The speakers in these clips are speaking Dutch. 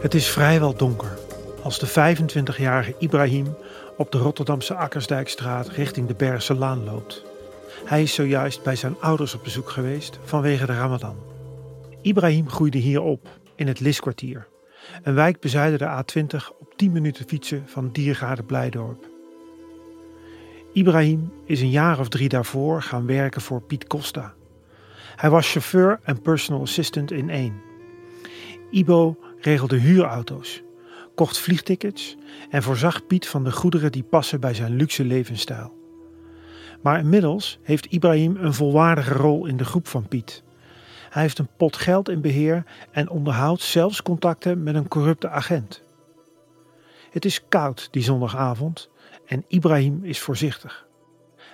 Het is vrijwel donker als de 25-jarige Ibrahim op de Rotterdamse Akkersdijkstraat richting de Bergse Laan loopt. Hij is zojuist bij zijn ouders op bezoek geweest vanwege de Ramadan. Ibrahim groeide hier op, in het Liskwartier, een wijk bezijden de A20 op 10 minuten fietsen van Diergaarde Blijdorp. Ibrahim is een jaar of 3 daarvoor gaan werken voor Piet Costa. Hij was chauffeur en personal assistant in één. Ibo regelde huurauto's, kocht vliegtickets en voorzag Piet van de goederen die passen bij zijn luxe levensstijl. Maar inmiddels heeft Ibrahim een volwaardige rol in de groep van Piet. Hij heeft een pot geld in beheer en onderhoudt zelfs contacten met een corrupte agent. Het is koud die zondagavond en Ibrahim is voorzichtig.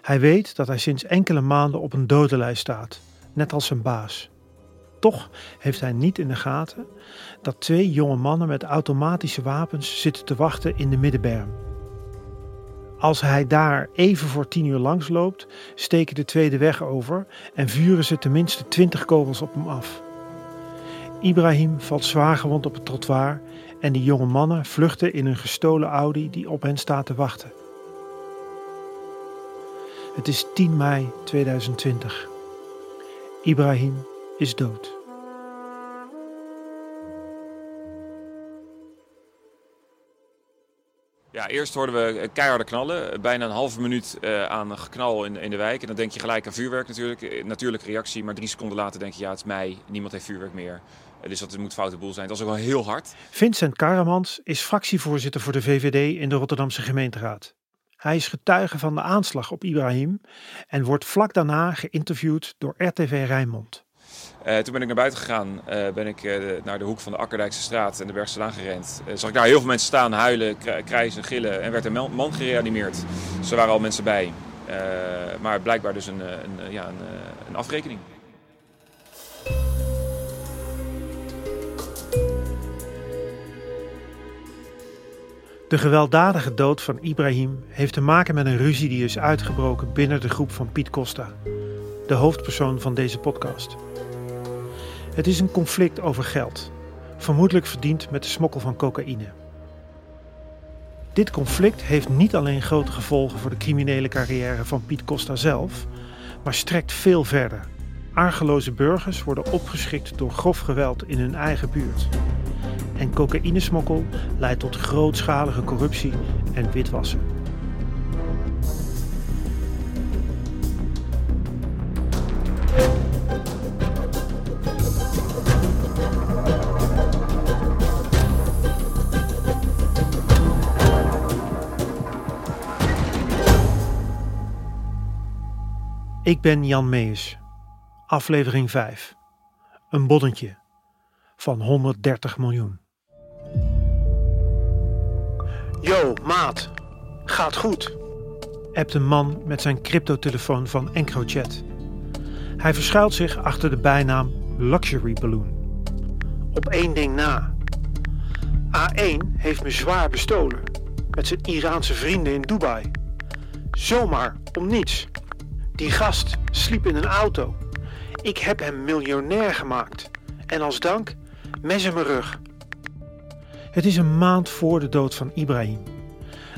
Hij weet dat hij sinds enkele maanden op een dodenlijst staat, net als zijn baas. Toch heeft hij niet in de gaten dat 2 jonge mannen met automatische wapens zitten te wachten in de middenberm. Als hij daar even voor 10 uur langs loopt, steken de tweede weg over en vuren ze tenminste 20 kogels op hem af. Ibrahim valt zwaargewond op het trottoir en die jonge mannen vluchten in een gestolen Audi die op hen staat te wachten. Het is 10 mei 2020. Ibrahim is dood. Ja, eerst hoorden we keiharde knallen. Bijna een halve minuut aan geknal in de wijk. En dan denk je gelijk aan vuurwerk natuurlijk. Natuurlijke reactie, maar 3 seconden later denk je, ja, het is mei. Niemand heeft vuurwerk meer. Dus dat moet foute boel zijn. Dat is ook wel heel hard. Vincent Karremans is fractievoorzitter voor de VVD in de Rotterdamse gemeenteraad. Hij is getuige van de aanslag op Ibrahim en wordt vlak daarna geïnterviewd door RTV Rijnmond. Toen ben ik naar buiten gegaan, naar de hoek van de Akkerdijkstraat en de Bergse Laan gerend. Zag ik daar heel veel mensen staan, huilen, krijsen, gillen en werd een man gereanimeerd. Dus er waren al mensen bij. Maar blijkbaar dus een afrekening. De gewelddadige dood van Ibrahim heeft te maken met een ruzie die is uitgebroken binnen de groep van Piet Costa, de hoofdpersoon van deze podcast. Het is een conflict over geld, vermoedelijk verdiend met de smokkel van cocaïne. Dit conflict heeft niet alleen grote gevolgen voor de criminele carrière van Piet Costa zelf, maar strekt veel verder. Argeloze burgers worden opgeschikt door grof geweld in hun eigen buurt. En cocaïnesmokkel leidt tot grootschalige corruptie en witwassen. Ik ben Jan Meeus, aflevering 5, een bonnetje van 130 miljoen. Yo, maat, gaat goed, appt een man met zijn cryptotelefoon van EncroChat. Hij verschuilt zich achter de bijnaam Luxury Balloon. Op 1 ding na. A1 heeft me zwaar bestolen, met zijn Iraanse vrienden in Dubai. Zomaar om niets. Die gast sliep in een auto. Ik heb hem miljonair gemaakt. En als dank, mes in mijn rug. Het is een maand voor de dood van Ibrahim.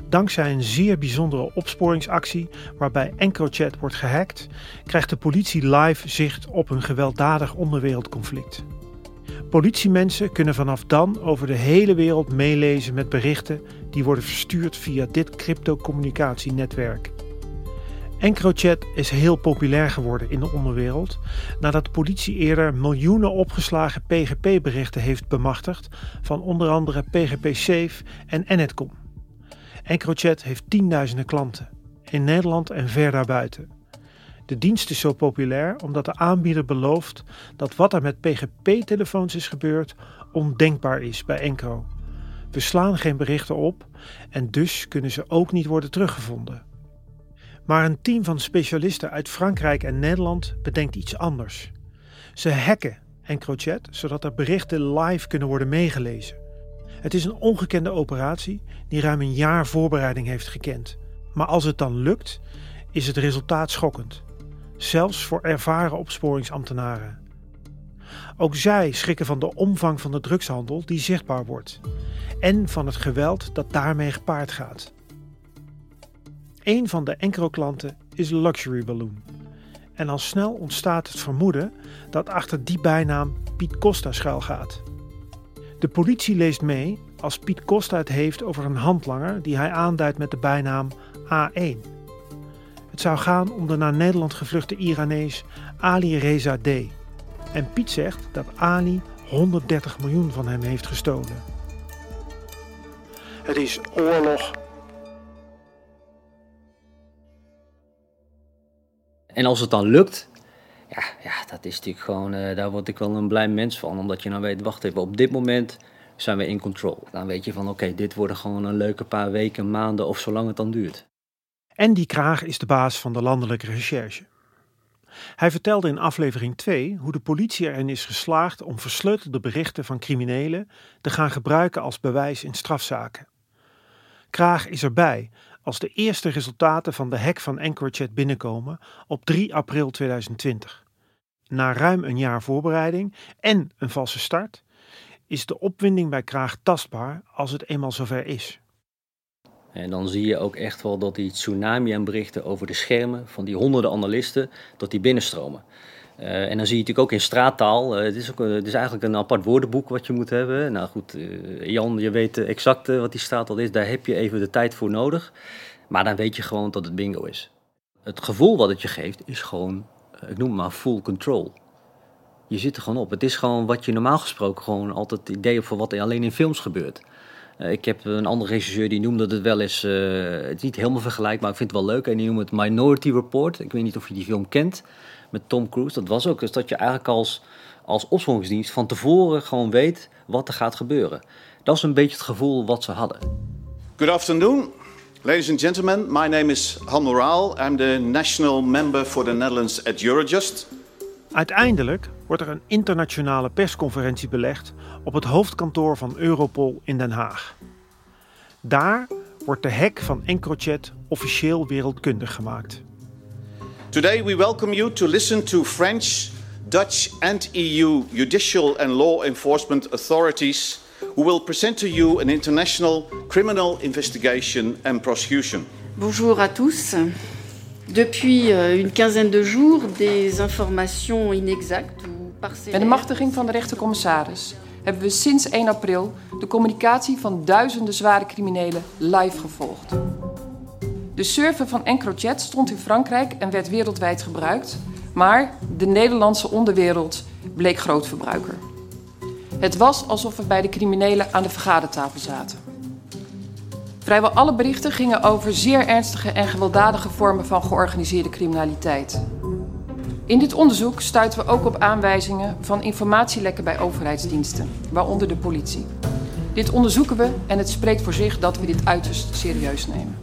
Dankzij een zeer bijzondere opsporingsactie waarbij EncroChat wordt gehackt, krijgt de politie live zicht op een gewelddadig onderwereldconflict. Politiemensen kunnen vanaf dan over de hele wereld meelezen met berichten die worden verstuurd via dit cryptocommunicatienetwerk. EncroChat is heel populair geworden in de onderwereld nadat de politie eerder miljoenen opgeslagen PGP-berichten heeft bemachtigd van onder andere PGP Safe en Enetcom. EncroChat heeft tienduizenden klanten, in Nederland en ver daarbuiten. De dienst is zo populair omdat de aanbieder belooft dat wat er met PGP-telefoons is gebeurd ondenkbaar is bij Encro. We slaan geen berichten op en dus kunnen ze ook niet worden teruggevonden. Maar een team van specialisten uit Frankrijk en Nederland bedenkt iets anders. Ze hacken EncroChat zodat er berichten live kunnen worden meegelezen. Het is een ongekende operatie die ruim een jaar voorbereiding heeft gekend. Maar als het dan lukt, is het resultaat schokkend. Zelfs voor ervaren opsporingsambtenaren. Ook zij schrikken van de omvang van de drugshandel die zichtbaar wordt. En van het geweld dat daarmee gepaard gaat. Een van de Encro-klanten is Luxury Balloon. En al snel ontstaat het vermoeden dat achter die bijnaam Piet Costa schuil gaat. De politie leest mee als Piet Costa het heeft over een handlanger die hij aanduidt met de bijnaam A1. Het zou gaan om de naar Nederland gevluchte Iranees Ali Reza D. En Piet zegt dat Ali 130 miljoen van hem heeft gestolen. Het is oorlog. En als het dan lukt, dat is natuurlijk gewoon, daar word ik wel een blij mens van. Omdat je dan weet, wacht even, op dit moment zijn we in control. Dan weet je van oké, dit worden gewoon een leuke paar weken, maanden of zolang het dan duurt. Andy Kraag is de baas van de landelijke recherche. Hij vertelde in aflevering 2 hoe de politie erin is geslaagd om versleutelde berichten van criminelen te gaan gebruiken als bewijs in strafzaken. Kraag is erbij als de eerste resultaten van de hack van EncroChat binnenkomen op 3 april 2020. Na ruim een jaar voorbereiding en een valse start is de opwinding bij Kraag tastbaar als het eenmaal zover is. En dan zie je ook echt wel dat die tsunami aan berichten over de schermen van die honderden analisten, dat die binnenstromen. En dan zie je natuurlijk ook in straattaal, het is eigenlijk een apart woordenboek wat je moet hebben. Nou goed, Jan, je weet exact wat die straattaal is, daar heb je even de tijd voor nodig. Maar dan weet je gewoon dat het bingo is. Het gevoel wat het je geeft is gewoon, ik noem het maar full control. Je zit er gewoon op. Het is gewoon wat je normaal gesproken gewoon altijd het idee hebt voor wat er alleen in films gebeurt. Ik heb een andere regisseur die noemde het wel eens, het is niet helemaal vergelijkbaar, maar ik vind het wel leuk. En die noemde het Minority Report. Ik weet niet of je die film kent met Tom Cruise. Dat was ook dus dat je eigenlijk als opsporingsdienst van tevoren gewoon weet wat er gaat gebeuren. Dat is een beetje het gevoel wat ze hadden. Good afternoon, ladies and gentlemen. My name is Han Moraal. I'm the national member for the Netherlands at Eurojust. Uiteindelijk wordt er een internationale persconferentie belegd op het hoofdkantoor van Europol in Den Haag. Daar wordt de hack van EncroChat officieel wereldkundig gemaakt. Today we welcome you to listen to French, Dutch and EU judicial and law enforcement authorities who will present to you an international criminal investigation and prosecution. Bonjour à tous. Depuis une quinzaine de jours, des informations inexactes ou parcellaires. Met de machtiging van de rechtercommissaris hebben we sinds 1 april de communicatie van duizenden zware criminelen live gevolgd. De server van EncroChat stond in Frankrijk en werd wereldwijd gebruikt, maar de Nederlandse onderwereld bleek grootverbruiker. Het was alsof we bij de criminelen aan de vergadertafel zaten. Vrijwel alle berichten gingen over zeer ernstige en gewelddadige vormen van georganiseerde criminaliteit. In dit onderzoek stuiten we ook op aanwijzingen van informatielekken bij overheidsdiensten, waaronder de politie. Dit onderzoeken we en het spreekt voor zich dat we dit uiterst serieus nemen.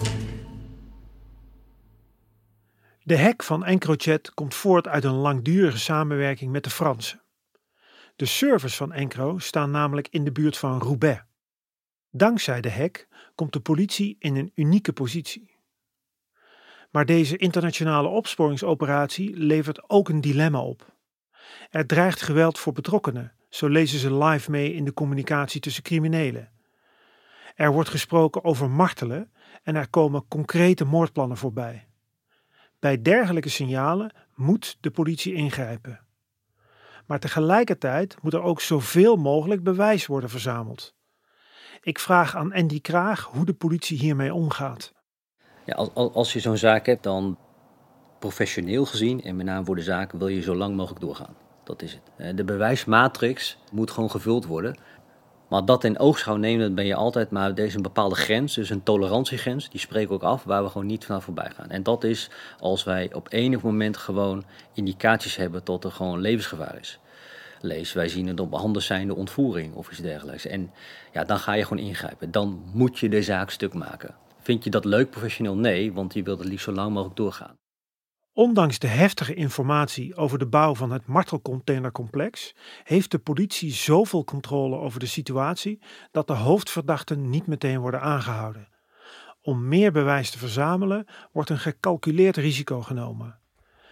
De hack van EncroChat komt voort uit een langdurige samenwerking met de Fransen. De servers van Encro staan namelijk in de buurt van Roubaix. Dankzij de hack komt de politie in een unieke positie. Maar deze internationale opsporingsoperatie levert ook een dilemma op. Er dreigt geweld voor betrokkenen, zo lezen ze live mee in de communicatie tussen criminelen. Er wordt gesproken over martelen en er komen concrete moordplannen voorbij. Bij dergelijke signalen moet de politie ingrijpen. Maar tegelijkertijd moet er ook zoveel mogelijk bewijs worden verzameld. Ik vraag aan Andy Kraag hoe de politie hiermee omgaat. Ja, als je zo'n zaak hebt, dan professioneel gezien en met name voor de zaak wil je zo lang mogelijk doorgaan. Dat is het. De bewijsmatrix moet gewoon gevuld worden. Maar dat in oogschouw nemen, dat ben je altijd. Maar er is een bepaalde grens, dus een tolerantiegrens. Die spreken we ook af, waar we gewoon niet vanaf voorbij gaan. En dat is als wij op enig moment gewoon indicaties hebben tot er gewoon levensgevaar is. Lees, wij zien het op handen zijnde ontvoering of iets dergelijks. En ja, dan ga je gewoon ingrijpen. Dan moet je de zaak stuk maken. Vind je dat leuk professioneel? Nee, want je wilt het liefst zo lang mogelijk doorgaan. Ondanks de heftige informatie over de bouw van het martelcontainercomplex heeft de politie zoveel controle over de situatie dat de hoofdverdachten niet meteen worden aangehouden. Om meer bewijs te verzamelen wordt een gecalculeerd risico genomen.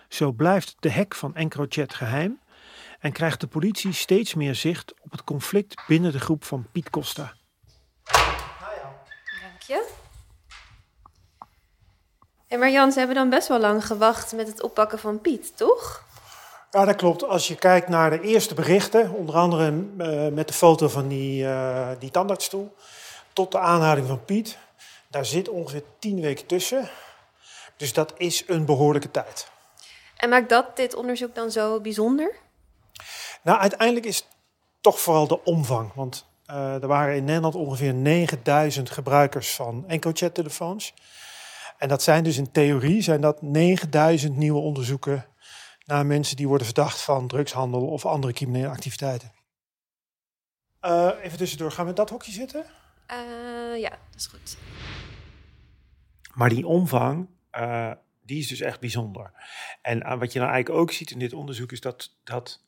Zo blijft de hack van EncroChat geheim en krijgt de politie steeds meer zicht op het conflict binnen de groep van Piet Costa. Dank je. En maar Jan, ze hebben dan best wel lang gewacht met het oppakken van Piet, toch? Ja, dat klopt. Als je kijkt naar de eerste berichten, onder andere met de foto van die tandartsstoel, tot de aanhouding van Piet, daar zit ongeveer 10 weken tussen. Dus dat is een behoorlijke tijd. En maakt dat dit onderzoek dan zo bijzonder? Nou, uiteindelijk is het toch vooral de omvang. Want er waren in Nederland ongeveer 9000 gebruikers van EncroChat-telefoons. En dat zijn dus in theorie 9000 nieuwe onderzoeken naar mensen die worden verdacht van drugshandel of andere criminele activiteiten. Even tussendoor, gaan we in dat hokje zitten? Ja, dat is goed. Maar die omvang, die is dus echt bijzonder. En wat je nou eigenlijk ook ziet in dit onderzoek is dat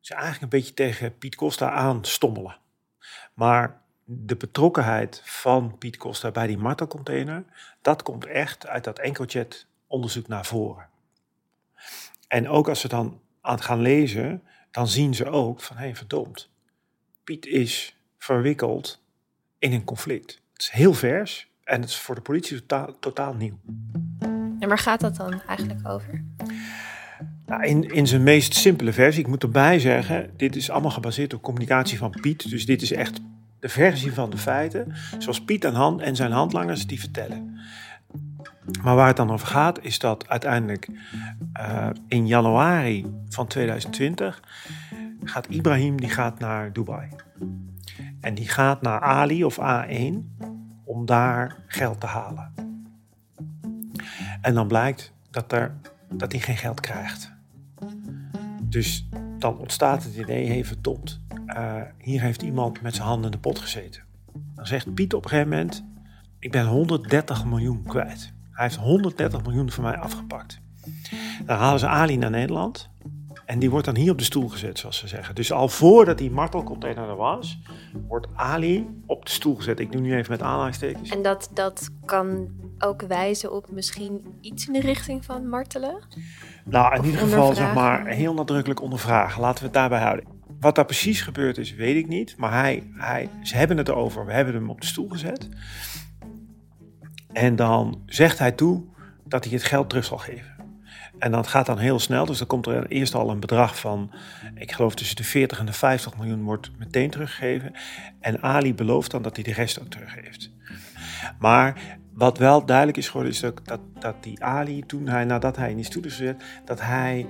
ze eigenlijk een beetje tegen Piet Costa aan stommelen. Maar de betrokkenheid van Piet Costa bij die martelcontainer, dat komt echt uit dat EncroChat-onderzoek naar voren. En ook als ze dan aan het gaan lezen, dan zien ze ook van, hé, verdomd, Piet is verwikkeld in een conflict. Het is heel vers en het is voor de politie totaal nieuw. En waar gaat dat dan eigenlijk over? Nou, in zijn meest simpele versie, ik moet erbij zeggen, dit is allemaal gebaseerd op communicatie van Piet, dus dit is echt de versie van de feiten, zoals Piet en zijn handlangers die vertellen. Maar waar het dan over gaat, is dat uiteindelijk in januari van 2020... gaat Ibrahim naar Dubai. En die gaat naar Ali of A1 om daar geld te halen. En dan blijkt dat hij geen geld krijgt. Dus dan ontstaat het idee, hey, verdomd. Hier heeft iemand met zijn handen in de pot gezeten. Dan zegt Piet op een gegeven moment, ik ben 130 miljoen kwijt. Hij heeft 130 miljoen van mij afgepakt. Dan halen ze Ali naar Nederland en die wordt dan hier op de stoel gezet, zoals ze zeggen. Dus al voordat die martelcontainer er was, wordt Ali op de stoel gezet. Ik doe nu even met aanhalingstekens. En dat kan ook wijzen op misschien iets in de richting van martelen? Nou, in ieder geval zeg maar heel nadrukkelijk ondervragen. Laten we het daarbij houden. Wat daar precies gebeurd is, weet ik niet. Maar ze hebben het erover. We hebben hem op de stoel gezet. En dan zegt hij toe dat hij het geld terug zal geven. En dat gaat dan heel snel. Dus dan komt er eerst al een bedrag van, ik geloof tussen de 40 en de 50 miljoen wordt meteen teruggegeven. En Ali belooft dan dat hij de rest ook teruggeeft. Maar wat wel duidelijk is geworden, is dat die Ali, nadat hij in die stoel is gezet, dat hij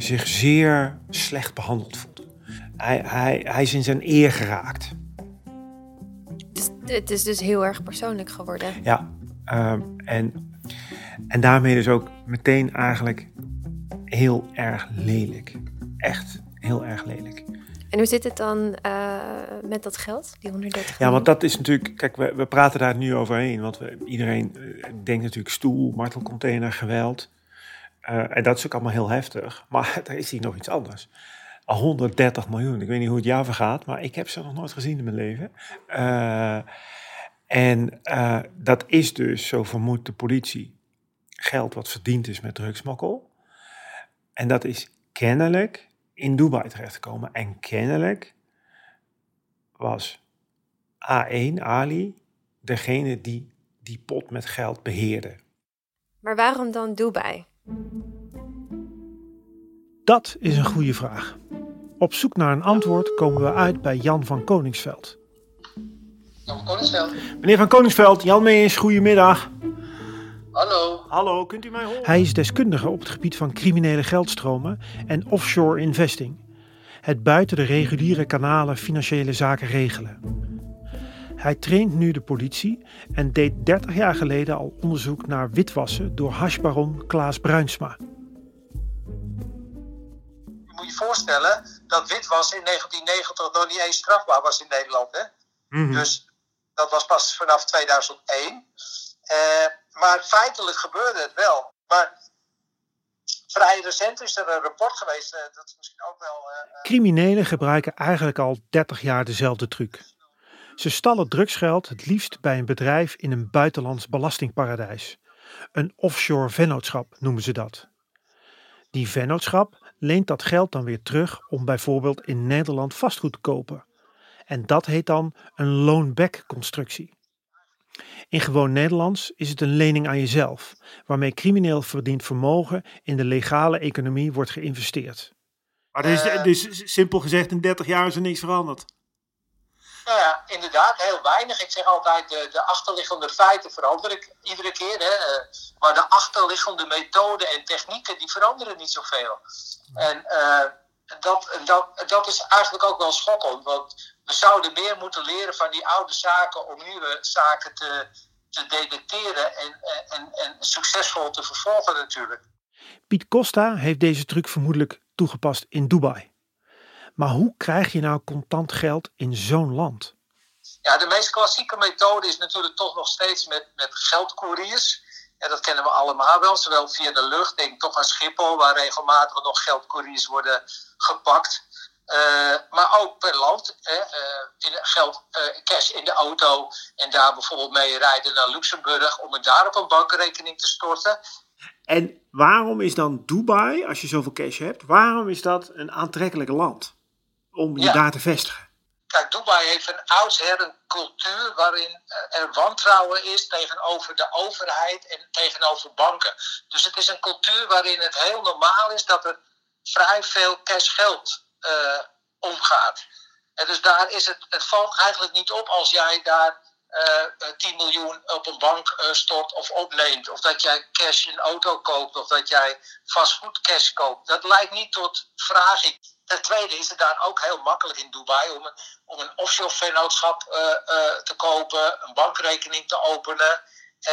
zich zeer slecht behandeld voelde. Hij is in zijn eer geraakt. Het is dus heel erg persoonlijk geworden. Ja, en daarmee dus ook meteen eigenlijk heel erg lelijk. Echt heel erg lelijk. En hoe zit het dan met dat geld, die 130 miljoen? Ja, want dat is natuurlijk, kijk, we praten daar nu overheen. Want iedereen denkt natuurlijk stoel, martelcontainer, geweld. En dat is ook allemaal heel heftig. Maar er is hier nog iets anders. 130 miljoen. Ik weet niet hoe het jou vergaat, maar ik heb ze nog nooit gezien in mijn leven. En dat is dus, zo vermoedt de politie, geld wat verdiend is met drugsmokkel. En dat is kennelijk in Dubai terechtgekomen. En kennelijk was A1, Ali, degene die die pot met geld beheerde. Maar waarom dan Dubai? Dat is een goede vraag. Op zoek naar een antwoord komen we uit bij Jan van Koningsveld. Jan van Koningsveld. Meneer van Koningsveld, Jan Meeus, goedemiddag. Hallo. Hallo, kunt u mij horen? Hij is deskundige op het gebied van criminele geldstromen en offshore investing. Het buiten de reguliere kanalen financiële zaken regelen. Hij traint nu de politie en deed 30 jaar geleden al onderzoek naar witwassen door hashbaron Klaas Bruinsma. Je moet je voorstellen dat witwassen in 1990 nog niet eens strafbaar was in Nederland. Hè? Mm-hmm. Dus dat was pas vanaf 2001. Maar feitelijk gebeurde het wel. Maar vrij recent is er een rapport geweest. Dat is misschien ook wel. Criminelen gebruiken eigenlijk al 30 jaar dezelfde truc. Ze stallen drugsgeld het liefst bij een bedrijf in een buitenlands belastingparadijs. Een offshore vennootschap noemen ze dat. Die vennootschap leent dat geld dan weer terug om bijvoorbeeld in Nederland vastgoed te kopen. En dat heet dan een loan-back-constructie. In gewoon Nederlands is het een lening aan jezelf, waarmee crimineel verdiend vermogen in de legale economie wordt geïnvesteerd. Maar er is dus simpel gezegd in 30 jaar is er niks veranderd. Nou ja, inderdaad, heel weinig. Ik zeg altijd, de achterliggende feiten veranderen iedere keer. Hè? Maar de achterliggende methoden en technieken, die veranderen niet zoveel. En dat is eigenlijk ook wel schokkend. Want we zouden meer moeten leren van die oude zaken om nieuwe zaken te detecteren en succesvol te vervolgen natuurlijk. Piet Costa heeft deze truc vermoedelijk toegepast in Dubai. Maar hoe krijg je nou contant geld in zo'n land? Ja, de meest klassieke methode is natuurlijk toch nog steeds met geldcouriers. En dat kennen we allemaal wel, zowel via de lucht, denk toch aan Schiphol, waar regelmatig nog geldcouriers worden gepakt. Maar ook per land, cash in de auto en daar bijvoorbeeld mee rijden naar Luxemburg om het daar op een bankrekening te storten. En waarom is dan Dubai, als je zoveel cash hebt, waarom is dat een aantrekkelijk land? Om je daar te vestigen. Kijk, Dubai heeft van oudsher een cultuur waarin er wantrouwen is tegenover de overheid en tegenover banken. Dus het is een cultuur waarin het heel normaal is dat er vrij veel cashgeld omgaat. En dus daar is het valt eigenlijk niet op als jij daar 10 miljoen op een bank stort of opneemt. Of dat jij cash in auto koopt. Of dat jij vastgoed cash koopt. Dat leidt niet tot vraging. Ten tweede is het daar ook heel makkelijk in Dubai om een offshore vennootschap te kopen. Een bankrekening te openen.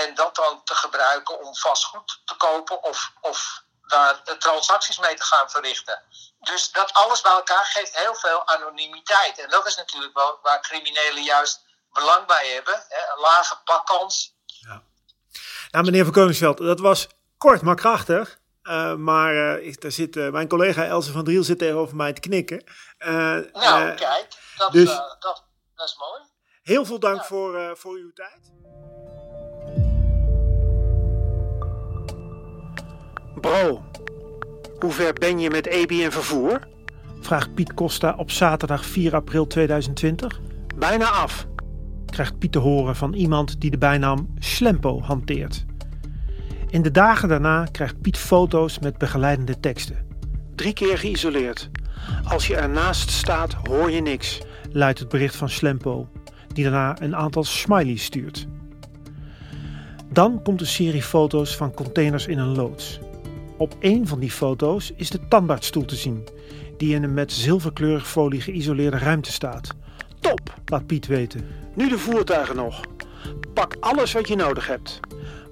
En dat dan te gebruiken om vastgoed te kopen. Of daar transacties mee te gaan verrichten. Dus dat alles bij elkaar geeft heel veel anonimiteit. En dat is natuurlijk wel waar criminelen juist belang bij hebben. Hè? Een lage pakkans. Ja. Nou, meneer van Koningsveld, dat was kort maar krachtig. Mijn collega Elze van Driel zit tegenover mij te knikken. Kijk, dat is mooi. Heel veel dank voor uw tijd. Bro, hoe ver ben je met EBI en vervoer? Vraagt Piet Costa op zaterdag 4 april 2020. Bijna af. Krijgt Piet te horen van iemand die de bijnaam Schlempo hanteert. In de dagen daarna krijgt Piet foto's met begeleidende teksten. 3 keer geïsoleerd. Als je ernaast staat hoor je niks, luidt het bericht van Schlempo, die daarna een aantal smileys stuurt. Dan komt een serie foto's van containers in een loods. Op een van die foto's is de tandartsstoel te zien, die in een met zilverkleurig folie geïsoleerde ruimte staat. Top, laat Piet weten. Nu de voertuigen nog. Pak alles wat je nodig hebt.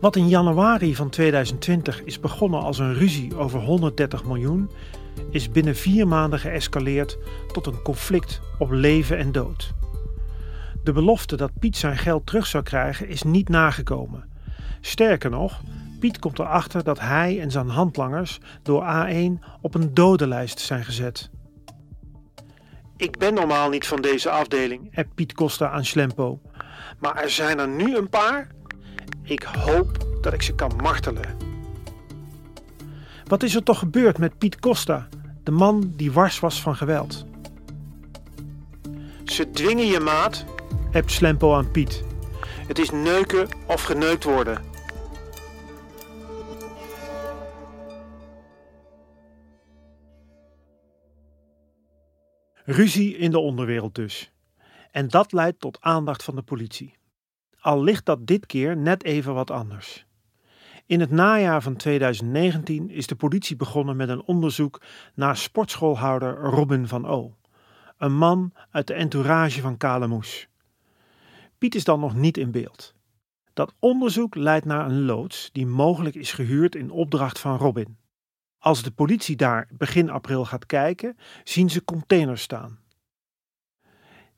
Wat in januari van 2020 is begonnen als een ruzie over 130 miljoen... is binnen 4 maanden geëscaleerd tot een conflict op leven en dood. De belofte dat Piet zijn geld terug zou krijgen is niet nagekomen. Sterker nog, Piet komt erachter dat hij en zijn handlangers door A1 op een dodenlijst zijn gezet. Ik ben normaal niet van deze afdeling, hebt Piet Costa aan Schlempo. Maar er zijn er nu een paar. Ik hoop dat ik ze kan martelen. Wat is er toch gebeurd met Piet Costa, de man die wars was van geweld? Ze dwingen je, maat, hebt Schlempo aan Piet. Het is neuken of geneukt worden. Ruzie in de onderwereld dus. En dat leidt tot aandacht van de politie. Al ligt dat dit keer net even wat anders. In het najaar van 2019 is de politie begonnen met een onderzoek naar sportschoolhouder Robin van O., een man uit de entourage van Kale Moes. Piet is dan nog niet in beeld. Dat onderzoek leidt naar een loods die mogelijk is gehuurd in opdracht van Robin. Als de politie daar begin april gaat kijken, zien ze containers staan.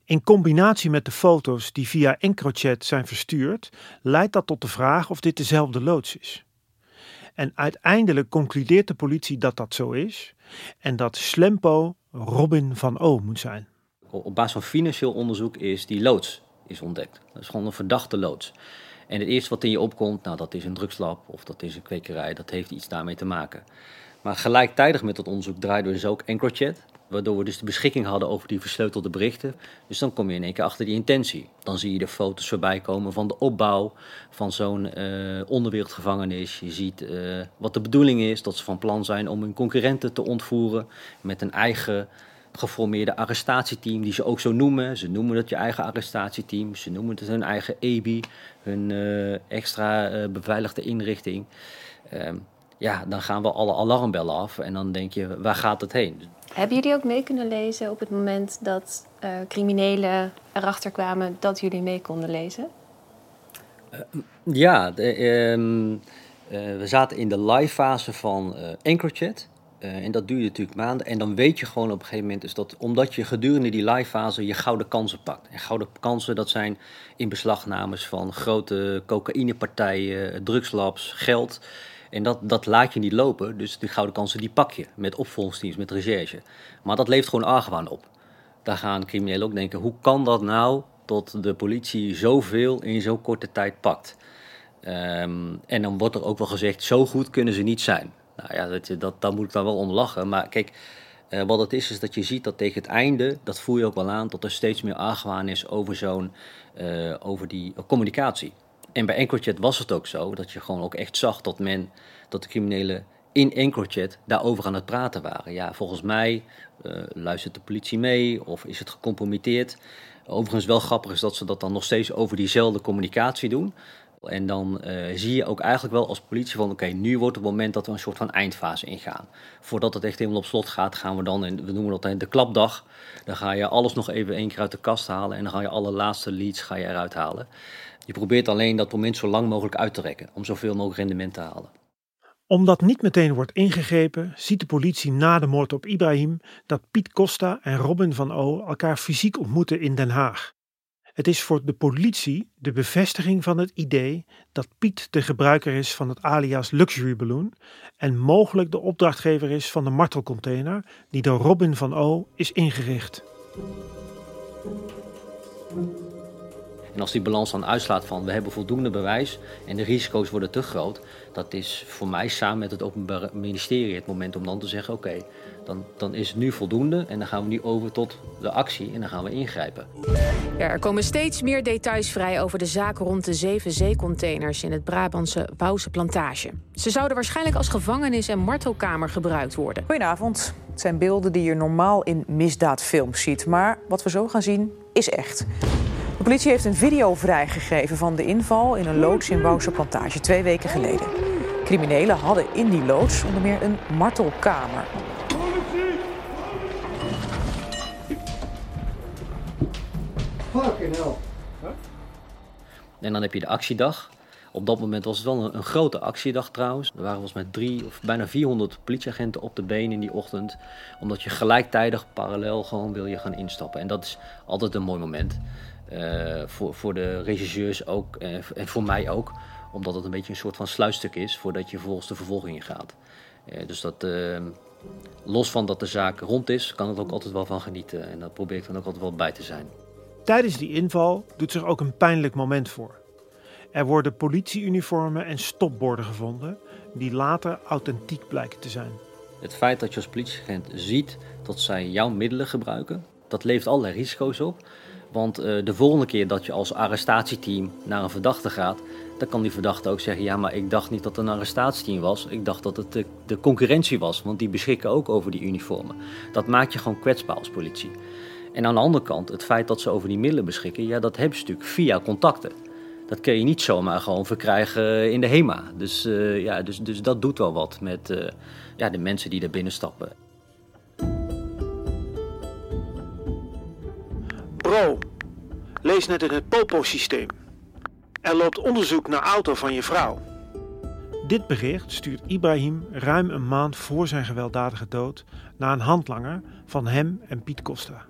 In combinatie met de foto's die via EncroChat zijn verstuurd, leidt dat tot de vraag of dit dezelfde loods is. En uiteindelijk concludeert de politie dat dat zo is en dat Schlempo Robin van O. moet zijn. Op basis van financieel onderzoek is die loods is ontdekt. Dat is gewoon een verdachte loods. En het eerste wat in je opkomt, dat is een drugslab of dat is een kwekerij, dat heeft iets daarmee te maken. Maar gelijktijdig met dat onderzoek draaiden we dus ook EncroChat, waardoor we dus de beschikking hadden over die versleutelde berichten. Dus dan kom je in één keer achter die intentie. Dan zie je de foto's voorbij komen van de opbouw van zo'n onderwereldgevangenis. Je ziet wat de bedoeling is, dat ze van plan zijn om hun concurrenten te ontvoeren met een eigen geformeerde arrestatieteam, die ze ook zo noemen. Ze noemen het je eigen arrestatieteam, ze noemen het hun eigen EBI, hun extra beveiligde inrichting. Dan gaan we alle alarmbellen af en dan denk je, waar gaat het heen? Hebben jullie ook mee kunnen lezen op het moment dat criminelen erachter kwamen dat jullie mee konden lezen? We zaten in de live fase van EncroChat. En dat duurde natuurlijk maanden. En dan weet je gewoon op een gegeven moment, is dat omdat je gedurende die live fase je gouden kansen pakt. En gouden kansen, dat zijn inbeslagnames van grote cocaïnepartijen, drugslabs, geld. En dat laat je niet lopen. Dus die gouden kansen die pak je met opvolgsteams, met recherche. Maar dat levert gewoon argwaan op. Daar gaan criminelen ook denken, hoe kan dat nou dat de politie zoveel in zo'n korte tijd pakt? En dan wordt er ook wel gezegd, zo goed kunnen ze niet zijn. Nou ja, daar moet ik dan wel om lachen. Maar kijk, wat het is dat je ziet dat tegen het einde, dat voel je ook wel aan, dat er steeds meer argwaan is over over die communicatie. En bij EncroChat was het ook zo, dat je gewoon ook echt zag dat de criminelen in EncroChat daarover aan het praten waren. Ja, volgens mij luistert de politie mee of is het gecompromitteerd. Overigens wel grappig is dat ze dat dan nog steeds over diezelfde communicatie doen. En dan zie je ook eigenlijk wel als politie van oké, nu wordt het moment dat we een soort van eindfase ingaan. Voordat het echt helemaal op slot gaat, gaan we dan, en we noemen dat de klapdag. Dan ga je alles nog even één keer uit de kast halen en dan ga je alle laatste leads ga je eruit halen. Je probeert alleen dat moment zo lang mogelijk uit te rekken om zoveel mogelijk rendement te halen. Omdat niet meteen wordt ingegrepen, ziet de politie na de moord op Ibrahim dat Piet Costa en Robin van O. elkaar fysiek ontmoeten in Den Haag. Het is voor de politie de bevestiging van het idee dat Piet de gebruiker is van het alias Luxury Balloon en mogelijk de opdrachtgever is van de martelcontainer die door Robin van O. is ingericht. En als die balans dan uitslaat van we hebben voldoende bewijs en de risico's worden te groot, dat is voor mij samen met het Openbaar Ministerie het moment om dan te zeggen oké, dan is het nu voldoende en dan gaan we nu over tot de actie en dan gaan we ingrijpen. Ja, er komen steeds meer details vrij over de zaak rond de 7 zeecontainers in het Brabantse Wouwse Plantage. Ze zouden waarschijnlijk als gevangenis en martelkamer gebruikt worden. Goedenavond. Het zijn beelden die je normaal in misdaadfilms ziet, maar wat we zo gaan zien is echt. De politie heeft een video vrijgegeven van de inval in een loods in Wouwse Plantage 2 weken geleden. Criminelen hadden in die loods onder meer een martelkamer. Fucking hell. En dan heb je de actiedag. Op dat moment was het wel een grote actiedag trouwens. Er waren volgens mij 300 of bijna 400 politieagenten op de been in die ochtend. Omdat je gelijktijdig parallel gewoon wil je gaan instappen. En dat is altijd een mooi moment. Voor de regisseurs ook en voor mij ook. Omdat het een beetje een soort van sluitstuk is voordat je volgens de vervolging gaat. Los van dat de zaak rond is, kan het ook altijd wel van genieten. En daar probeer ik dan ook altijd wel bij te zijn. Tijdens die inval doet zich ook een pijnlijk moment voor. Er worden politieuniformen en stopborden gevonden die later authentiek blijken te zijn. Het feit dat je als politieagent ziet dat zij jouw middelen gebruiken, dat levert allerlei risico's op. Want de volgende keer dat je als arrestatieteam naar een verdachte gaat, Dan kan die verdachte ook zeggen, ja, maar ik dacht niet dat het een arrestatieteam was. Ik dacht dat het de concurrentie was, want die beschikken ook over die uniformen. Dat maakt je gewoon kwetsbaar als politie. En aan de andere kant, het feit dat ze over die middelen beschikken, ja, dat hebben ze natuurlijk via contacten. Dat kun je niet zomaar gewoon verkrijgen in de HEMA. Dus dat doet wel wat met de mensen die daar binnenstappen. Bro, lees net in het Popo-systeem. Er loopt onderzoek naar auto van je vrouw. Dit bericht stuurt Ibrahim ruim een maand voor zijn gewelddadige dood naar een handlanger van hem en Piet Costa.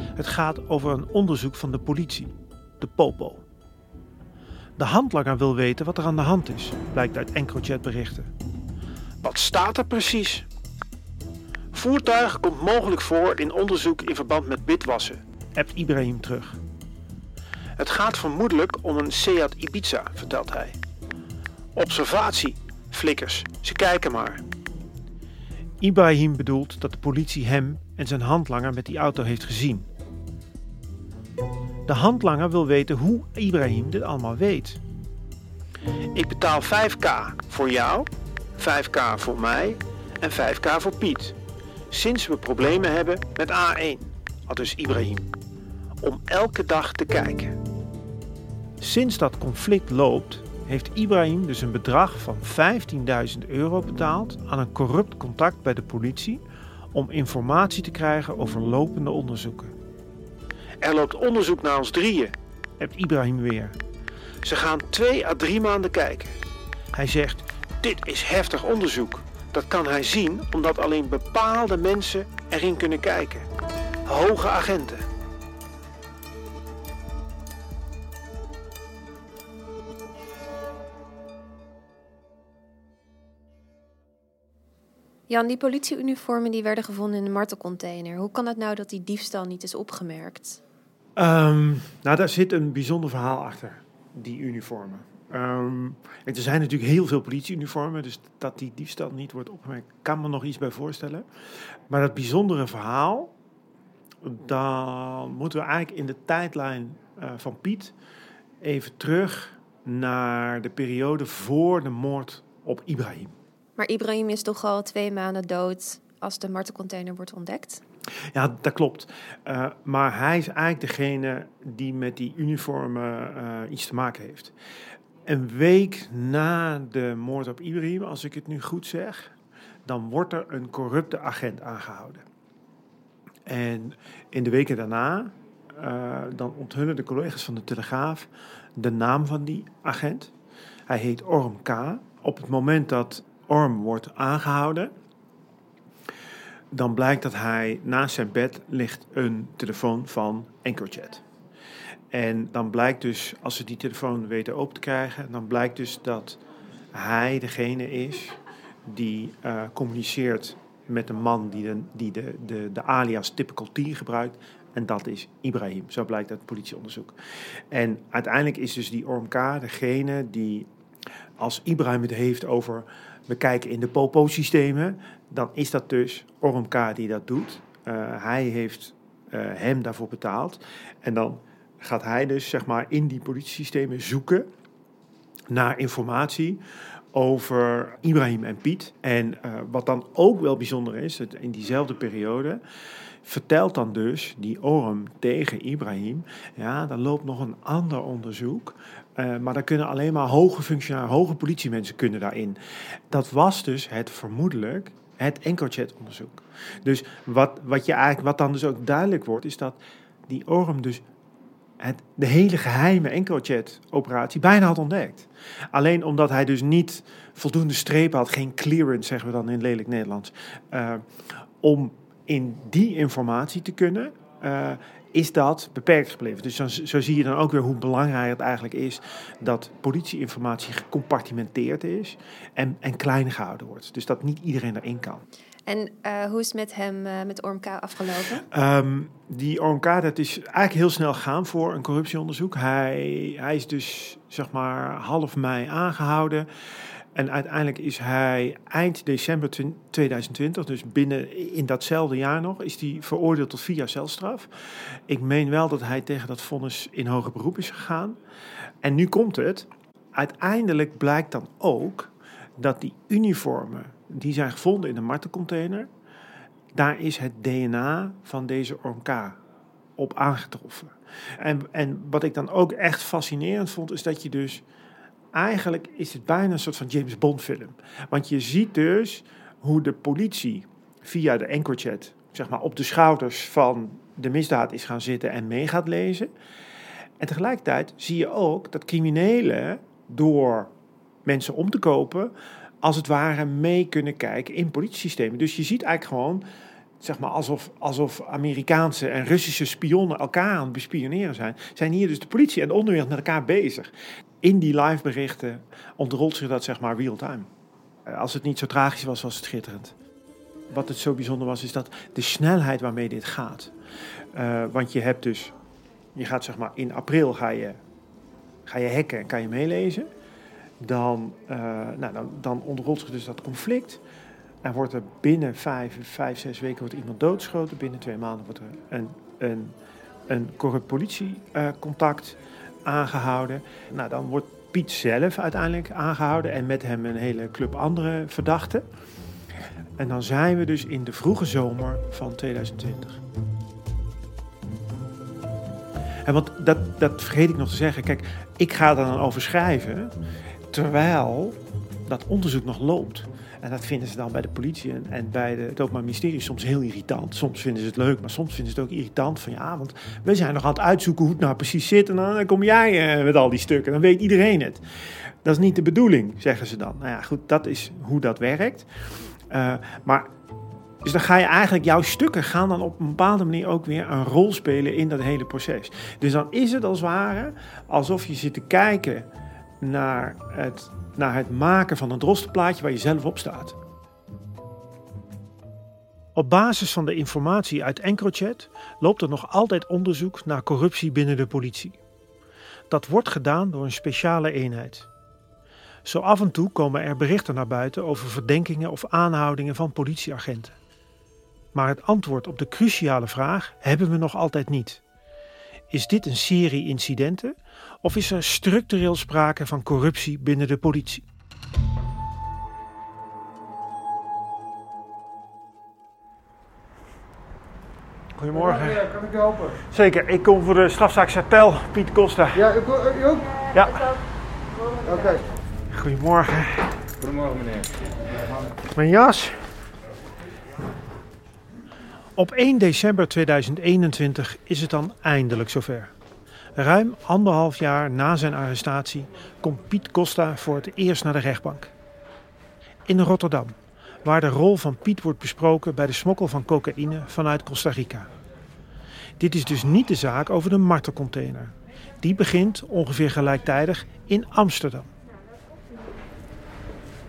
Het gaat over een onderzoek van de politie, de Popo. De handlanger wil weten wat er aan de hand is, blijkt uit EncroChat berichten. Wat staat er precies? Voertuig komt mogelijk voor in onderzoek in verband met witwassen, appt Ibrahim terug. Het gaat vermoedelijk om een Seat Ibiza, vertelt hij. Observatie, flikkers, ze kijken maar. Ibrahim bedoelt dat de politie hem en zijn handlanger met die auto heeft gezien. De handlanger wil weten hoe Ibrahim dit allemaal weet. Ik betaal 5.000 voor jou, 5.000 voor mij en 5.000 voor Piet. Sinds we problemen hebben met A1, had dus Ibrahim. Om elke dag te kijken. Sinds dat conflict loopt, heeft Ibrahim dus een bedrag van €15.000 betaald aan een corrupt contact bij de politie om informatie te krijgen over lopende onderzoeken. Er loopt onderzoek naar ons drieën, hebt Ibrahim weer. Ze gaan 2 à 3 maanden kijken. Hij zegt, dit is heftig onderzoek. Dat kan hij zien omdat alleen bepaalde mensen erin kunnen kijken. Hoge agenten. Jan, die politieuniformen die werden gevonden in de martelcontainer. Hoe kan het nou dat die diefstal niet is opgemerkt? Daar zit een bijzonder verhaal achter, die uniformen. Er zijn natuurlijk heel veel politieuniformen, dus dat die diefstal niet wordt opgemerkt, kan me nog iets bij voorstellen. Maar dat bijzondere verhaal, dan moeten we eigenlijk in de tijdlijn van Piet even terug naar de periode voor de moord op Ibrahim. Maar Ibrahim is toch al 2 maanden dood als de martelcontainer wordt ontdekt? Ja, dat klopt. Maar hij is eigenlijk degene die met die uniformen iets te maken heeft. Een week na de moord op Ibrahim, als ik het nu goed zeg, dan wordt er een corrupte agent aangehouden. En in de weken daarna, dan onthullen de collega's van de Telegraaf de naam van die agent. Hij heet Orm K. Op het moment dat Orm wordt aangehouden, dan blijkt dat hij naast zijn bed ligt een telefoon van EncroChat. En dan blijkt dus, als ze die telefoon weten open te krijgen, dan blijkt dus dat hij degene is die communiceert met de man die de alias Typical T gebruikt. En dat is Ibrahim, zo blijkt uit het politieonderzoek. En uiteindelijk is dus die Orm K. degene die, als Ibrahim het heeft over, we kijken in de Popo-systemen, dan is dat dus Orm K. die dat doet. Hij heeft hem daarvoor betaald. En dan gaat hij dus zeg maar in die politiesystemen zoeken naar informatie over Ibrahim en Piet. En wat dan ook wel bijzonder is, dat in diezelfde periode vertelt dan dus die Orm tegen Ibrahim, ja, dan loopt nog een ander onderzoek. Maar daar kunnen alleen maar hoge functionarissen, hoge politiemensen kunnen daarin. Dat was dus het vermoedelijk, het EncroChat-onderzoek. Dus wat dan dus ook duidelijk wordt, is dat die Orm dus de hele geheime EncroChat-operatie bijna had ontdekt. Alleen omdat hij dus niet voldoende strepen had, geen clearance, zeggen we dan in lelijk Nederlands, om in die informatie te kunnen, is dat beperkt gebleven. Dus zo zie je dan ook weer hoe belangrijk het eigenlijk is dat politieinformatie gecompartimenteerd is en klein gehouden wordt. Dus dat niet iedereen erin kan. En hoe is het met hem, met Orm K. afgelopen? Die Orm K., dat is eigenlijk heel snel gegaan voor een corruptieonderzoek. Hij is dus zeg maar half mei aangehouden. En uiteindelijk is hij eind december 2020, dus binnen in datzelfde jaar nog, is hij veroordeeld tot 4 jaar celstraf. Ik meen wel dat hij tegen dat vonnis in hoger beroep is gegaan. En nu komt het. uiteindelijk blijkt dan ook dat die uniformen die zijn gevonden in de martencontainer, daar is het DNA van deze Orm K. op aangetroffen. En wat ik dan ook echt fascinerend vond, is dat je dus eigenlijk is het bijna een soort van James Bond film. Want je ziet dus hoe de politie via de EncroChat, zeg maar, op de schouders van de misdaad is gaan zitten en mee gaat lezen. En tegelijkertijd zie je ook dat criminelen door mensen om te kopen, als het ware mee kunnen kijken in politiesystemen. Dus je ziet eigenlijk gewoon, zeg maar, alsof Amerikaanse en Russische spionnen elkaar aan het bespioneren zijn. Zijn hier dus de politie en de onderwereld met elkaar bezig. In die liveberichten ontrolt zich dat, zeg maar, real-time. Als het niet zo tragisch was, was het schitterend. Wat het zo bijzonder was, is dat de snelheid waarmee dit gaat. Want je hebt dus, je gaat, zeg maar, in april ga je hacken en kan je meelezen. Dan ontrolt zich dus dat conflict. En wordt er binnen 5, 6 weken wordt iemand doodgeschoten. Binnen 2 maanden wordt er een corrupt politiecontact aangehouden. Nou, dan wordt Piet zelf uiteindelijk aangehouden. En met hem een hele club andere verdachten. En dan zijn we dus in de vroege zomer van 2020. En want dat vergeet ik nog te zeggen. Kijk, ik ga er dan over schrijven. Terwijl dat onderzoek nog loopt. En dat vinden ze dan bij de politie en bij het Openbaar Ministerie soms heel irritant. Soms vinden ze het leuk, maar soms vinden ze het ook irritant. Van ja, want we zijn nog aan het uitzoeken hoe het nou precies zit. En dan kom jij met al die stukken. Dan weet iedereen het. Dat is niet de bedoeling, zeggen ze dan. Nou ja, goed, dat is hoe dat werkt. Dus dan ga je eigenlijk, jouw stukken gaan dan op een bepaalde manier ook weer een rol spelen in dat hele proces. Dus dan is het als het ware alsof je zit te kijken naar het maken van een drostenplaatje waar je zelf op staat. Op basis van de informatie uit EncroChat loopt er nog altijd onderzoek naar corruptie binnen de politie. Dat wordt gedaan door een speciale eenheid. Zo af en toe komen er berichten naar buiten over verdenkingen of aanhoudingen van politieagenten. Maar het antwoord op de cruciale vraag hebben we nog altijd niet. Is dit een serie incidenten of is er structureel sprake van corruptie binnen de politie? Goedemorgen. Ja, kan ik je helpen? Zeker, ik kom voor de strafzaak Sartel, Piet Costa. Ja, u ook? Ja. Oké. Goedemorgen. Goedemorgen, meneer. Mijn jas. Op 1 december 2021 is het dan eindelijk zover. Ruim 1,5 jaar na zijn arrestatie komt Piet Costa voor het eerst naar de rechtbank. In Rotterdam, waar de rol van Piet wordt besproken bij de smokkel van cocaïne vanuit Costa Rica. Dit is dus niet de zaak over de martelcontainer. Die begint ongeveer gelijktijdig in Amsterdam.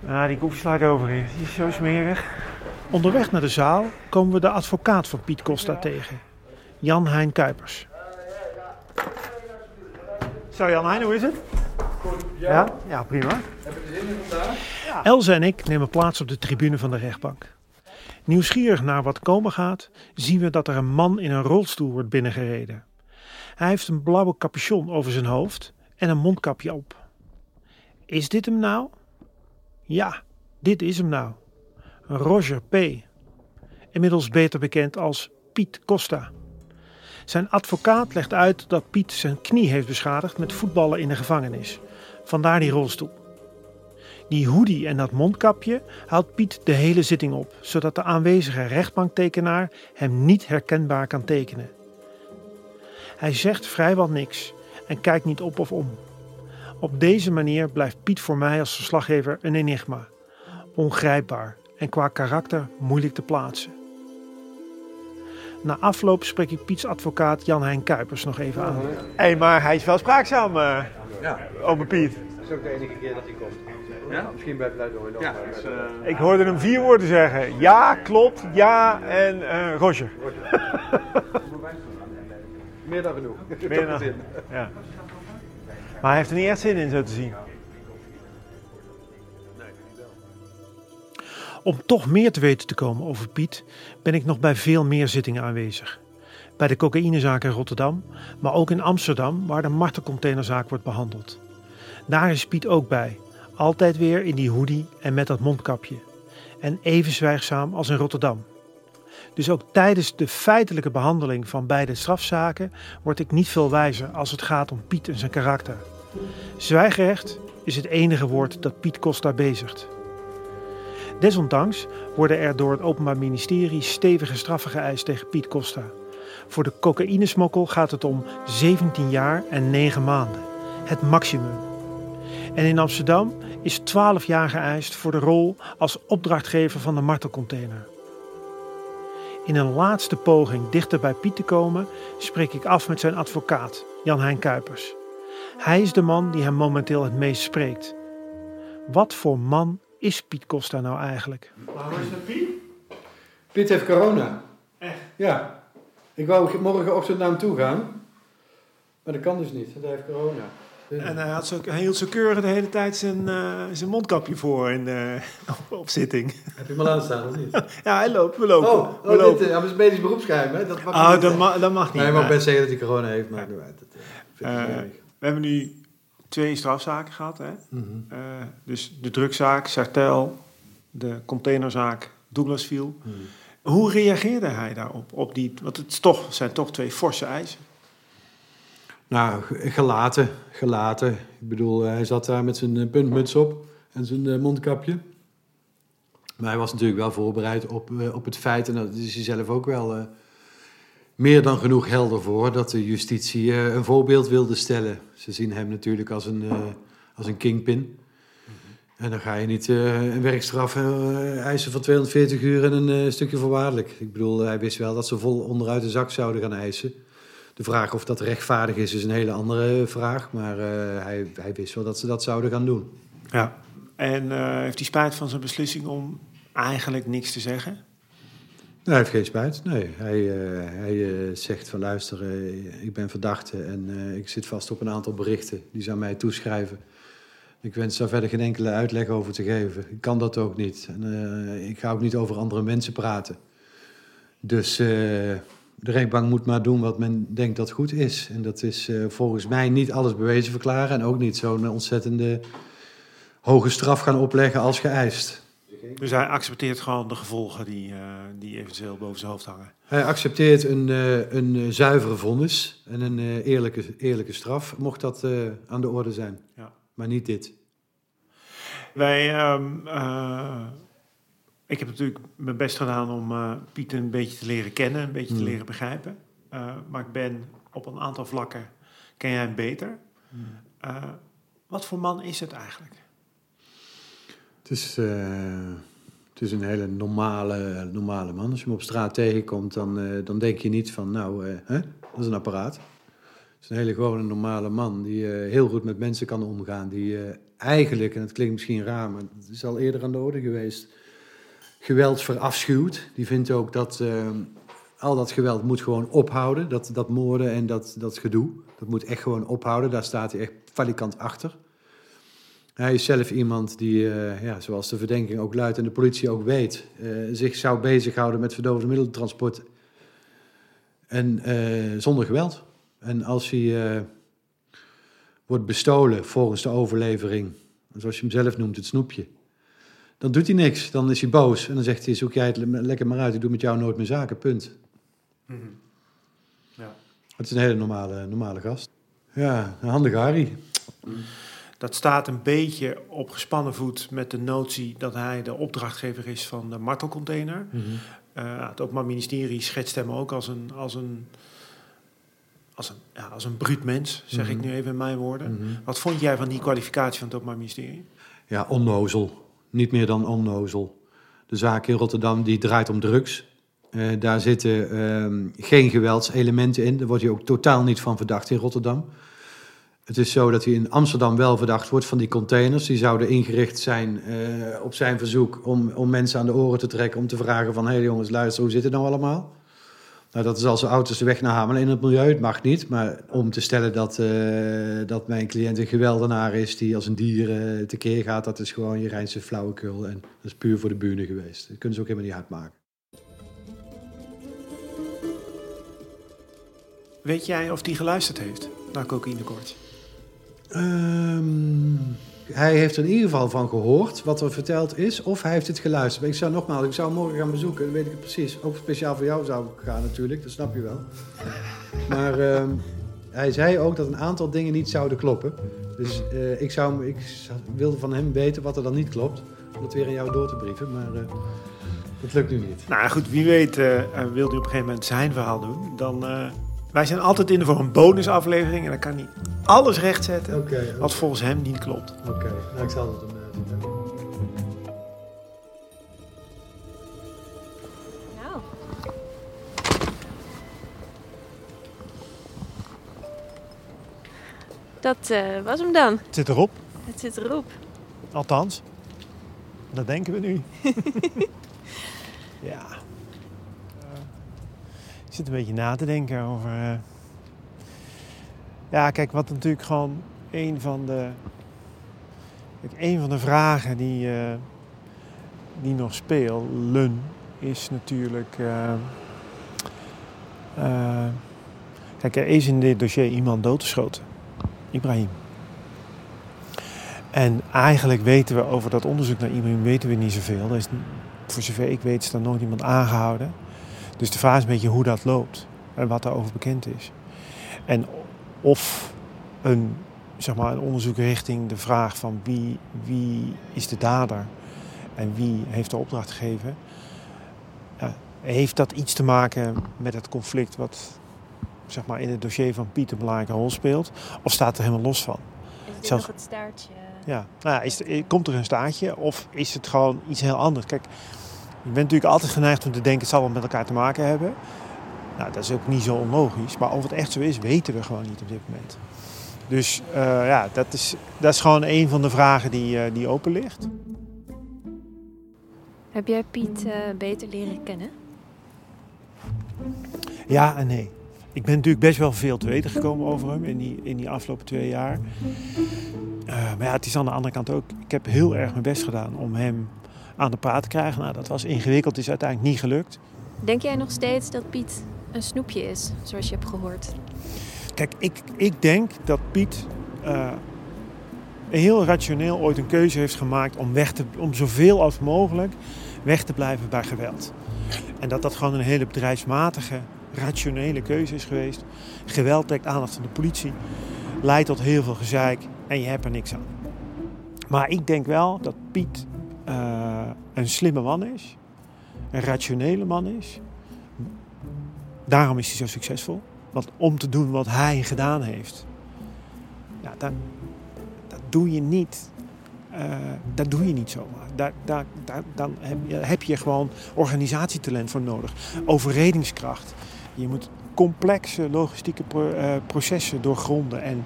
Ah, die koek slaat over hier. Die is zo smerig. Onderweg naar de zaal komen we de advocaat van Piet Costa tegen. Jan-Hein Kuipers. Zo Jan-Hein, hoe is het? Goed. Ja, prima. Heb je er zin in vandaag? Ja. Elze en ik nemen plaats op de tribune van de rechtbank. Nieuwsgierig naar wat komen gaat, zien we dat er een man in een rolstoel wordt binnengereden. Hij heeft een blauwe capuchon over zijn hoofd en een mondkapje op. Is dit hem nou? Ja, dit is hem nou. Roger P., inmiddels beter bekend als Piet Costa. Zijn advocaat legt uit dat Piet zijn knie heeft beschadigd met voetballen in de gevangenis. Vandaar die rolstoel. Die hoodie en dat mondkapje houdt Piet de hele zitting op, zodat de aanwezige rechtbanktekenaar hem niet herkenbaar kan tekenen. Hij zegt vrijwel niks en kijkt niet op of om. Op deze manier blijft Piet voor mij als verslaggever een enigma. Ongrijpbaar en qua karakter moeilijk te plaatsen. Na afloop spreek ik Piets advocaat Jan-Hein Kuipers nog even aan. Hé, maar hij is wel spraakzaam, Ome Piet. Dat is ook de enige keer dat hij komt. Ja? Misschien blijft het door. Ja, ik hoorde hem 4 woorden zeggen. Ja, klopt, ja en Roger. Meer dan genoeg. Meer dan, ja. Maar hij heeft er niet echt zin in, zo te zien. Om toch meer te weten te komen over Piet, ben ik nog bij veel meer zittingen aanwezig. Bij de cocaïnezaak in Rotterdam, maar ook in Amsterdam, waar de martelcontainerzaak wordt behandeld. Daar is Piet ook bij. Altijd weer in die hoodie en met dat mondkapje. En even zwijgzaam als in Rotterdam. Dus ook tijdens de feitelijke behandeling van beide strafzaken word ik niet veel wijzer als het gaat om Piet en zijn karakter. Zwijgrecht is het enige woord dat Piet Costa bezigt. Desondanks worden er door het Openbaar Ministerie stevige straffen geëist tegen Piet Costa. Voor de cocaïnesmokkel gaat het om 17 jaar en 9 maanden. Het maximum. En in Amsterdam is 12 jaar geëist voor de rol als opdrachtgever van de martelcontainer. In een laatste poging dichter bij Piet te komen, spreek ik af met zijn advocaat, Jan-Hein Kuipers. Hij is de man die hem momenteel het meest spreekt. Wat voor man is Piet Costa nou eigenlijk? Waarom is dat Piet? Piet heeft corona. Echt? Ja. Ik wou morgenochtend naar hem toe gaan. Maar dat kan dus niet, want hij heeft corona. En hij hield zo keurig de hele tijd zijn mondkapje voor op zitting. Heb je hem al aanstaan of niet? Ja, hij loopt, we lopen. Oh, dit is medisch beroepsgeheim, hè? Dat mag niet. Nee, je mag best zeggen dat hij corona heeft, maakt niet uit. We hebben nu 2 strafzaken gehad, hè? Mm-hmm. Dus de drugszaak, Sartel, de containerzaak, Douglasville. Mm-hmm. Hoe reageerde hij daarop? Want het zijn toch 2 forse eisen. Nou, gelaten. Ik bedoel, hij zat daar met zijn puntmuts op en zijn mondkapje. Maar hij was natuurlijk wel voorbereid op het feit, en dat is hij zelf ook wel meer dan genoeg helder voor, dat de justitie een voorbeeld wilde stellen. Ze zien hem natuurlijk als een kingpin. En dan ga je niet een werkstraf eisen van 240 uur en een stukje voorwaardelijk. Ik bedoel, hij wist wel dat ze vol onderuit de zak zouden gaan eisen. De vraag of dat rechtvaardig is een hele andere vraag. Maar hij wist wel dat ze dat zouden gaan doen. Ja. En heeft hij spijt van zijn beslissing om eigenlijk niks te zeggen? Hij heeft geen spijt, nee. Hij zegt van luister, ik ben verdachte en ik zit vast op een aantal berichten die ze aan mij toeschrijven. Ik wens daar verder geen enkele uitleg over te geven. Ik kan dat ook niet. En, ik ga ook niet over andere mensen praten. Dus de rechtbank moet maar doen wat men denkt dat goed is. En dat is volgens mij niet alles bewezen verklaren. En ook niet zo'n ontzettende hoge straf gaan opleggen als geëist. Dus hij accepteert gewoon de gevolgen die eventueel boven zijn hoofd hangen? Hij accepteert een zuivere vonnis en een eerlijke straf, mocht dat aan de orde zijn. Ja. Maar niet dit. Ik heb natuurlijk mijn best gedaan om Piet een beetje te leren kennen, een beetje te leren begrijpen. Maar ik ben op een aantal vlakken, ken jij hem beter. Wat voor man is het eigenlijk? Het is een hele normale man. Als je hem op straat tegenkomt, dan denk je niet van, dat is een apparaat. Het is een hele gewone normale man die heel goed met mensen kan omgaan. Die eigenlijk, en het klinkt misschien raar, maar het is al eerder aan de orde geweest, geweld verafschuwt. Die vindt ook dat al dat geweld moet gewoon ophouden. Dat moorden en dat gedoe, dat moet echt gewoon ophouden. Daar staat hij echt valikant achter. Hij is zelf iemand die, zoals de verdenking ook luidt en de politie ook weet, zich zou bezighouden met verdovende middelentransport en zonder geweld. En als hij wordt bestolen volgens de overlevering, zoals je hem zelf noemt, het snoepje, dan doet hij niks, dan is hij boos. En dan zegt hij, zoek jij het lekker maar uit, ik doe met jou nooit meer zaken, punt. Mm-hmm. Ja. Het is een hele normale gast. Ja, een handige Harry. Dat staat een beetje op gespannen voet met de notie dat hij de opdrachtgever is van de martelcontainer. Mm-hmm. Het Openbaar Ministerie schetst hem ook als een bruut mens, zeg ik nu even in mijn woorden. Mm-hmm. Wat vond jij van die kwalificatie van het Openbaar Ministerie? Ja, onnozel. Niet meer dan onnozel. De zaak in Rotterdam die draait om drugs. Daar zitten geen geweldselementen in. Daar wordt je ook totaal niet van verdacht in Rotterdam. Het is zo dat hij in Amsterdam wel verdacht wordt van die containers. Die zouden ingericht zijn op zijn verzoek om mensen aan de oren te trekken, om te vragen van, hey jongens, luister, hoe zit het nou allemaal? Nou, dat is als auto's de weg naar Hamelen in het milieu, het mag niet. Maar om te stellen dat mijn cliënt een geweldenaar is die als een dier tekeer gaat, dat is gewoon je reinste flauwekul. En dat is puur voor de bühne geweest. Dat kunnen ze ook helemaal niet hard maken. Weet jij of die geluisterd heeft naar cocaïnekort? Hij heeft er in ieder geval van gehoord wat er verteld is, of hij heeft het geluisterd. Maar ik zou morgen gaan bezoeken, dan weet ik het precies. Ook speciaal voor jou zou ik gaan natuurlijk, dat snap je wel. Maar hij zei ook dat een aantal dingen niet zouden kloppen. Dus ik wilde van hem weten wat er dan niet klopt, om het weer aan jou door te brieven, maar dat lukt nu niet. Nou goed, wie weet wil hij op een gegeven moment zijn verhaal doen, dan... Wij zijn altijd in voor een bonusaflevering en dan kan hij alles rechtzetten okay. Wat volgens hem niet klopt. Oké. Nou, ik zal het doen. Nou. Dat was hem dan. Het zit erop. Althans, dat denken we nu. Ja. Ik zit een beetje na te denken over... Ja, kijk, wat natuurlijk gewoon een van de vragen die nog spelen is natuurlijk... Kijk, er is in dit dossier iemand doodgeschoten. Ibrahim. En eigenlijk weten we over dat onderzoek naar Ibrahim niet zoveel. Er is, voor zover ik weet, is er nooit iemand aangehouden. Dus de vraag is een beetje hoe dat loopt en wat daarover bekend is. En of een onderzoek richting de vraag van wie is de dader en wie heeft de opdracht gegeven. Ja, heeft dat iets te maken met het conflict wat in het dossier van Piet een belangrijke rol speelt? Of staat er helemaal los van? Is dit nog het staartje? Ja, komt er een staartje of is het gewoon iets heel anders? Kijk... Je bent natuurlijk altijd geneigd om te denken... het zal wel met elkaar te maken hebben. Nou, dat is ook niet zo onlogisch. Maar of het echt zo is, weten we gewoon niet op dit moment. Dus dat is gewoon een van de vragen die open ligt. Heb jij Piet beter leren kennen? Ja en nee. Ik ben natuurlijk best wel veel te weten gekomen over hem... in die afgelopen 2 jaar. Maar ja, het is aan de andere kant ook... Ik heb heel erg mijn best gedaan om hem... aan de praat krijgen. Nou, dat was ingewikkeld, is uiteindelijk niet gelukt. Denk jij nog steeds dat Piet een snoepje is, zoals je hebt gehoord? Kijk, ik denk dat Piet heel rationeel ooit een keuze heeft gemaakt... om zoveel als mogelijk weg te blijven bij geweld. En dat gewoon een hele bedrijfsmatige, rationele keuze is geweest. Geweld trekt aandacht van de politie, leidt tot heel veel gezeik en je hebt er niks aan. Maar ik denk wel dat Piet... een slimme man is, een rationele man is. Daarom is hij zo succesvol. Want om te doen wat hij gedaan heeft, ja, dat doe je niet. Dat doe je niet zomaar. Dan heb je gewoon organisatietalent voor nodig, overredingskracht. Je moet complexe logistieke processen doorgronden en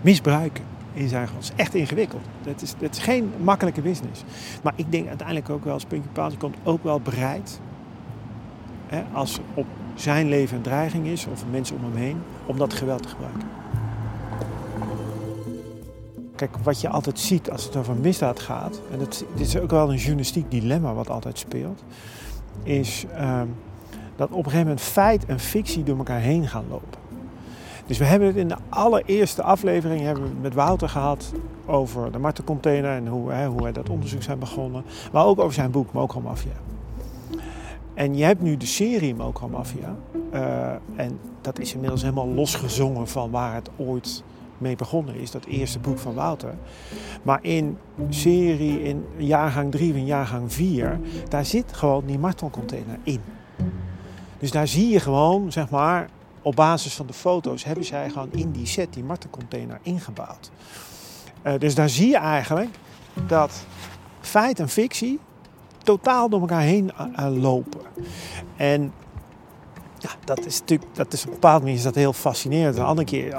misbruiken. In zijn grond. Het is echt ingewikkeld. Het is geen makkelijke business. Maar ik denk uiteindelijk ook wel, als puntje paaltje komt, ook wel bereid. Hè, als er op zijn leven een dreiging is, of mensen om hem heen, om dat geweld te gebruiken. Kijk, wat je altijd ziet als het over misdaad gaat, en dit is ook wel een journalistiek dilemma wat altijd speelt, is dat op een gegeven moment feit en fictie door elkaar heen gaan lopen. Dus we hebben het in de allereerste aflevering met Wouter gehad over de martencontainer en hoe hij dat onderzoek zijn begonnen. Maar ook over zijn boek Mokromafia. En je hebt nu de serie Mokromafia. En dat is inmiddels helemaal losgezongen van waar het ooit mee begonnen is. Dat eerste boek van Wouter. Maar in jaargang 3 en jaargang 4, daar zit gewoon die martencontainer in. Dus daar zie je gewoon, op basis van de foto's hebben zij gewoon in die set die martencontainer ingebouwd. Dus daar zie je eigenlijk dat feit en fictie totaal door elkaar heen lopen. En ja, dat is op een bepaalde manier is dat heel fascinerend.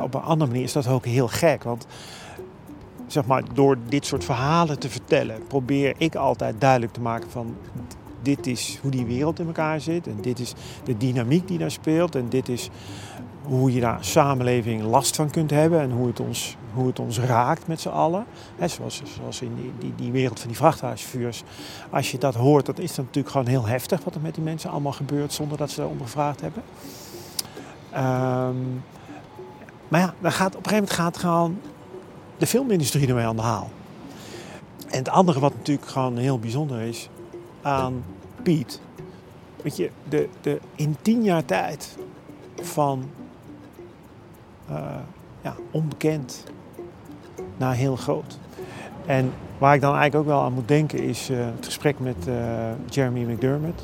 Op een andere manier is dat ook heel gek. Want door dit soort verhalen te vertellen probeer ik altijd duidelijk te maken van... Dit is hoe die wereld in elkaar zit en dit is de dynamiek die daar speelt en dit is hoe je daar samenleving last van kunt hebben en hoe het ons raakt met z'n allen. He, zoals in die wereld van die vrachtwagenchauffeurs. Als je dat hoort, dat is dan natuurlijk gewoon heel heftig wat er met die mensen allemaal gebeurt zonder dat ze daarom gevraagd hebben. Maar ja, dan gaat op een gegeven moment de filmindustrie ermee aan de haal. En het andere wat natuurlijk gewoon heel bijzonder is aan Piet. Weet je, in 10 jaar tijd van onbekend naar heel groot. En waar ik dan eigenlijk ook wel aan moet denken is het gesprek met Jeremy McDermott.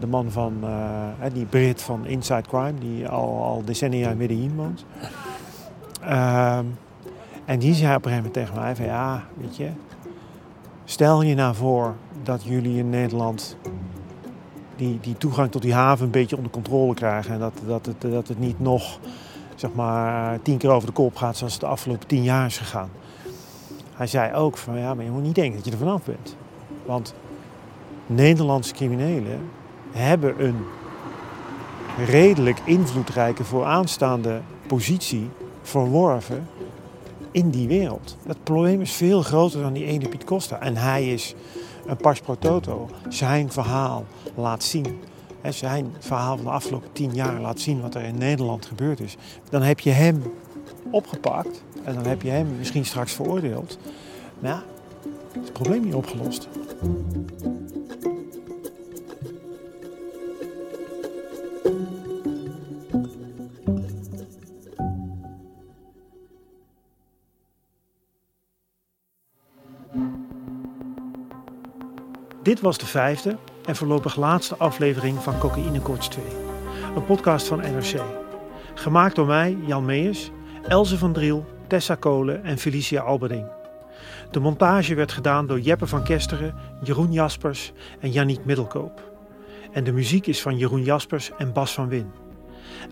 De man van, die Brit van Inside Crime, die al decennia in Medellin woont. En die zei op een gegeven moment tegen mij van ja, weet je, stel je nou voor dat jullie in Nederland die toegang tot die haven een beetje onder controle krijgen. En dat het niet nog, zeg maar, 10 keer over de kop gaat zoals het de afgelopen 10 jaar is gegaan. Hij zei ook van ja, maar je moet niet denken dat je er vanaf bent. Want Nederlandse criminelen hebben een redelijk invloedrijke vooraanstaande positie verworven in die wereld. Het probleem is veel groter dan die ene Piet Costa. En hij is een pars pro toto. Zijn verhaal laat zien. Zijn verhaal van de afgelopen 10 jaar laat zien wat er in Nederland gebeurd is. Dan heb je hem opgepakt en dan heb je hem misschien straks veroordeeld. Maar ja, het probleem niet opgelost. Dit was de 5e en voorlopig laatste aflevering van Cocaïnekoorts 2. Een podcast van NRC. Gemaakt door mij, Jan Meeus, Elze van Driel, Tessa Kolen en Felicia Alberding. De montage werd gedaan door Jeppe van Kesteren, Jeroen Jaspers en Yannick Middelkoop. En de muziek is van Jeroen Jaspers en Bas van Win.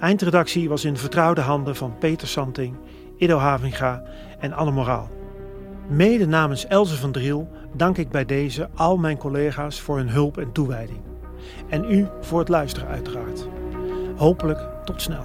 Eindredactie was in vertrouwde handen van Peter Santing, Ido Havinga en Anne Moraal. Mede namens Elze van Driel dank ik bij deze al mijn collega's voor hun hulp en toewijding. En u voor het luisteren uiteraard. Hopelijk tot snel.